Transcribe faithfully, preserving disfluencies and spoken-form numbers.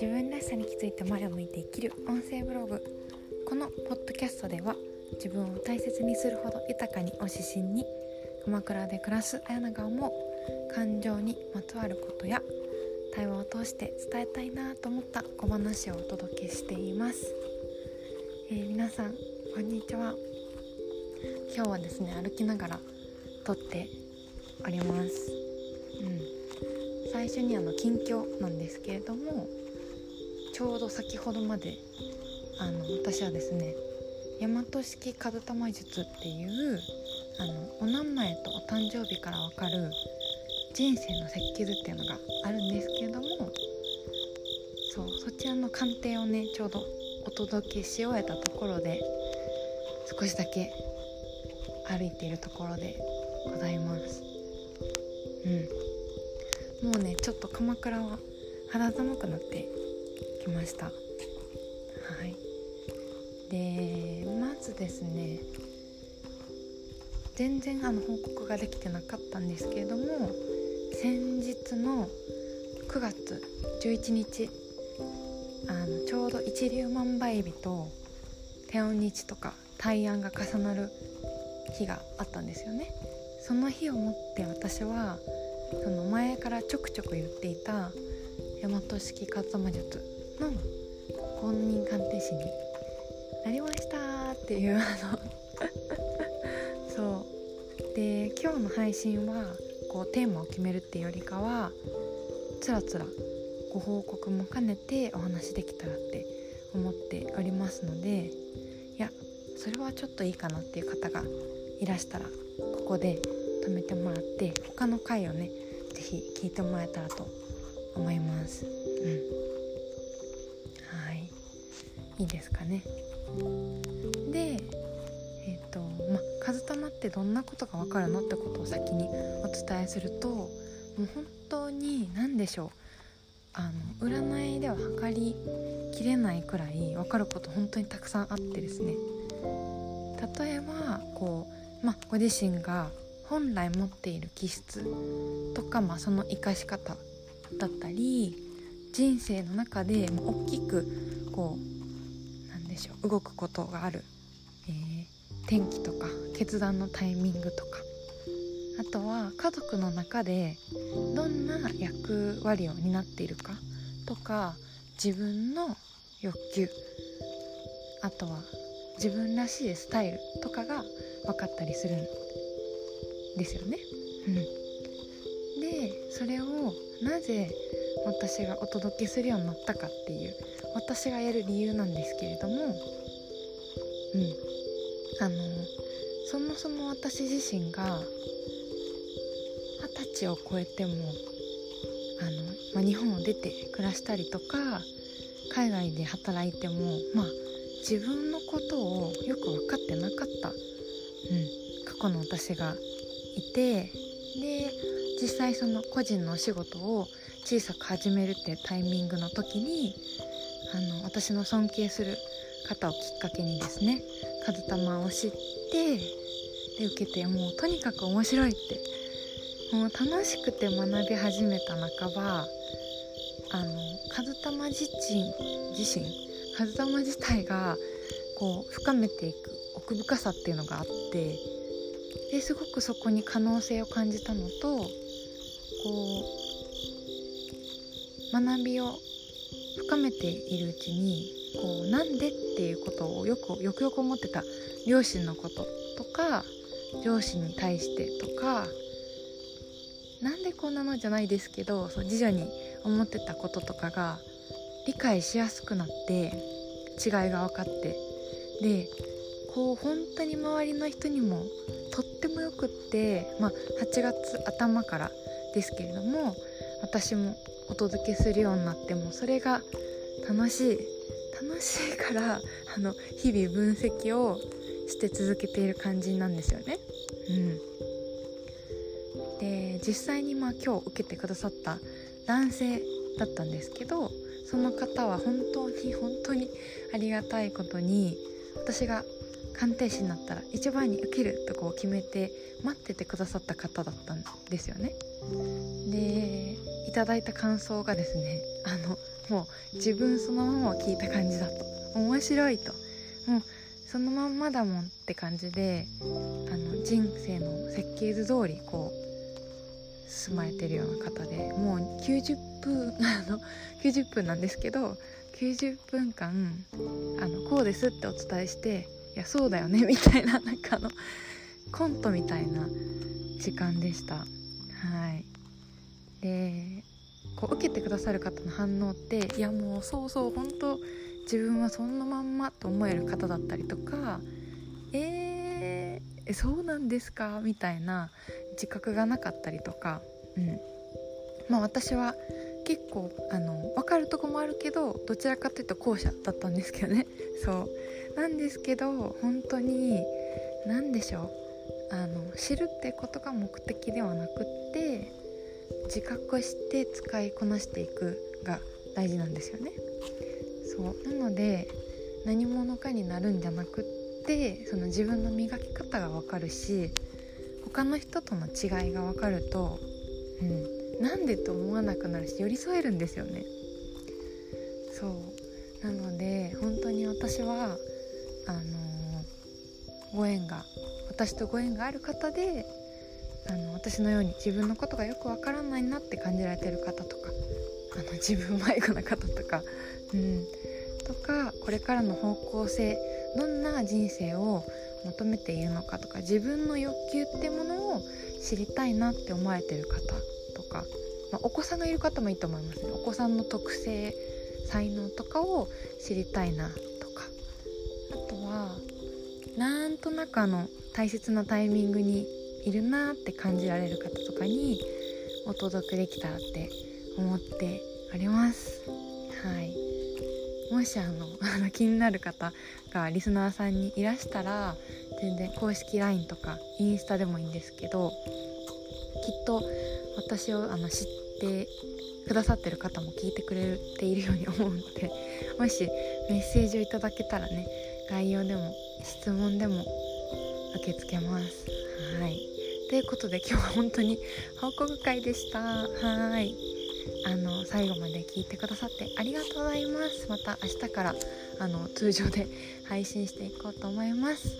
自分らしさに気づいて前を向いて生きる音声ブログ。このポッドキャストでは、自分を大切にするほど豊かにを指針に、鎌倉で暮らす綾菜が思う感情にまつわることや、対話を通して伝えたいなと思った小話をお届けしています。えー、皆さんこんにちは。今日はですね、歩きながら撮っております。うん、最初にあの近況なんですけれども、ちょうど先ほどまであの私はですね、大和式カズタマ術っていうあのお名前とお誕生日から分かる人生の設計図っていうのがあるんですけれども、そうそちらの鑑定をね、ちょうどお届けし終えたところで、少しだけ歩いているところでございます。うん、もうね、ちょっと鎌倉は肌寒くなってきました。はい。で、まずですね、全然あの報告ができてなかったんですけれども、先日のくがつじゅういちにち、あのちょうど一粒万倍日と天音日とか大安が重なる日があったんですよね。その日をもって私は、その前からちょくちょく言っていた大和式カズタマ術の公認鑑定士になりましたっていうあのそうで、今日の配信はこうテーマを決めるっていうよりかは、つらつらご報告も兼ねてお話できたらって思っておりますので、いやそれはちょっといいかなっていう方がいらしたら、ここで止めてもらって他の回をね、ぜひ聞いてもらえたらと思います。うん、はい、いいですかね。で、えっとまカズタマってどんなことがわかるのってことを先にお伝えすると、もう本当に何でしょう、あの占いでは測りきれないくらいわかること本当にたくさんあってですね、例えばこうまあ、ご自身が本来持っている気質とか、まあ、その生かし方だったり、人生の中で大きくこうなんでしょう、動くことがある、えー、転機とか決断のタイミングとか、あとは家族の中でどんな役割を担っているかとか、自分の欲求、あとは自分らしいスタイルとかが分かったりするんですよね。うん、でそれをなぜ私がお届けするようになったかっていう、私がやる理由なんですけれども、うん、あのそもそも私自身が二十歳を超えてもあの、まあ、日本を出て暮らしたりとか、海外で働いても、まあ自分のことをよく分かってなかった、うん、過去の私がいて、で実際その個人のお仕事を小さく始めるっていうタイミングの時に、あの私の尊敬する方をきっかけにですね、カズタマを知って、で受けて、もうとにかく面白いって、もう楽しくて学び始めた半ば、あのカズタマ自身自身カズタマ自体がこう深めていく奥深さっていうのがあって、ですごくそこに可能性を感じたのと、こう学びを深めているうちに、こうなんでっていうことをよくよくよく思ってた両親のこととか、上司に対してとか、なんでこんなのじゃないですけど、そう自助に思ってたこととかが理解しやすくなって、違いが分かって、でこう本当に周りの人にもとってもよくって、まあ、はちがつあたまからですけれども、私もお届けするようになって、もそれが楽しい楽しいからあの日々分析をして続けている感じなんですよね。うん、で実際にまあ今日受けてくださった男性だったんですけど、その方は本当に本当にありがたいことに、私が鑑定士になったら一番に受けるとこを決めて待っててくださった方だったんですよね。で、いただいた感想がですね、あのもう自分そのまま聞いた感じだと、面白いと、もうそのまんまだもんって感じで、あの人生の設計図通りこう進まれてるような方で、もうきゅうじゅっぷんあのきゅうじゅっぷんなんですけど、きゅうじゅっぷんかんあのこうですってお伝えして、いやそうだよねみたいな、なんかあのコントみたいな時間でした。はい。で、こう受けてくださる方の反応って、いやもうそうそう本当自分はそのまんまと思える方だったりとか、えーそうなんですかみたいな自覚がなかったりとか、うん、まあ私は結構あの分かるとこもあるけど、どちらかというと後者だったんですけどね。そうなんですけど、本当に何でしょう、あの知るってことが目的ではなくって、自覚して使いこなしていくが大事なんですよね。そうなので、何者かになるんじゃなくって、その自分の磨き方が分かるし、他の人との違いが分かると、うんなんでと思わなくなるし、寄り添えるんですよね。そうなので本当に私はあのー、ご縁が私とご縁がある方で、あの私のように自分のことがよくわからないなって感じられてる方とか、あの自分迷子な方とか、うん、とかこれからの方向性、どんな人生を求めているのかとか、自分の欲求ってものを知りたいなって思われてる方とか、まあ、お子さんがいる方もいいと思いますね。お子さんの特性、才能とかを知りたいなとか、あとはなんとなくあの大切なタイミングにいるなって感じられる方とかにお届けできたらって思っております。はい。もしあの気になる方がリスナーさんにいらしたら、全然公式 ライン とかインスタでもいいんですけど、きっと私をあの知ってくださってる方も聞いてくれているように思うので、もしメッセージをいただけたらね、概要でも質問でも受け付けます。はい。ということで、今日は本当に報告会でした。はい。あの最後まで聞いてくださってありがとうございます。また明日からあの通常で配信していこうと思います。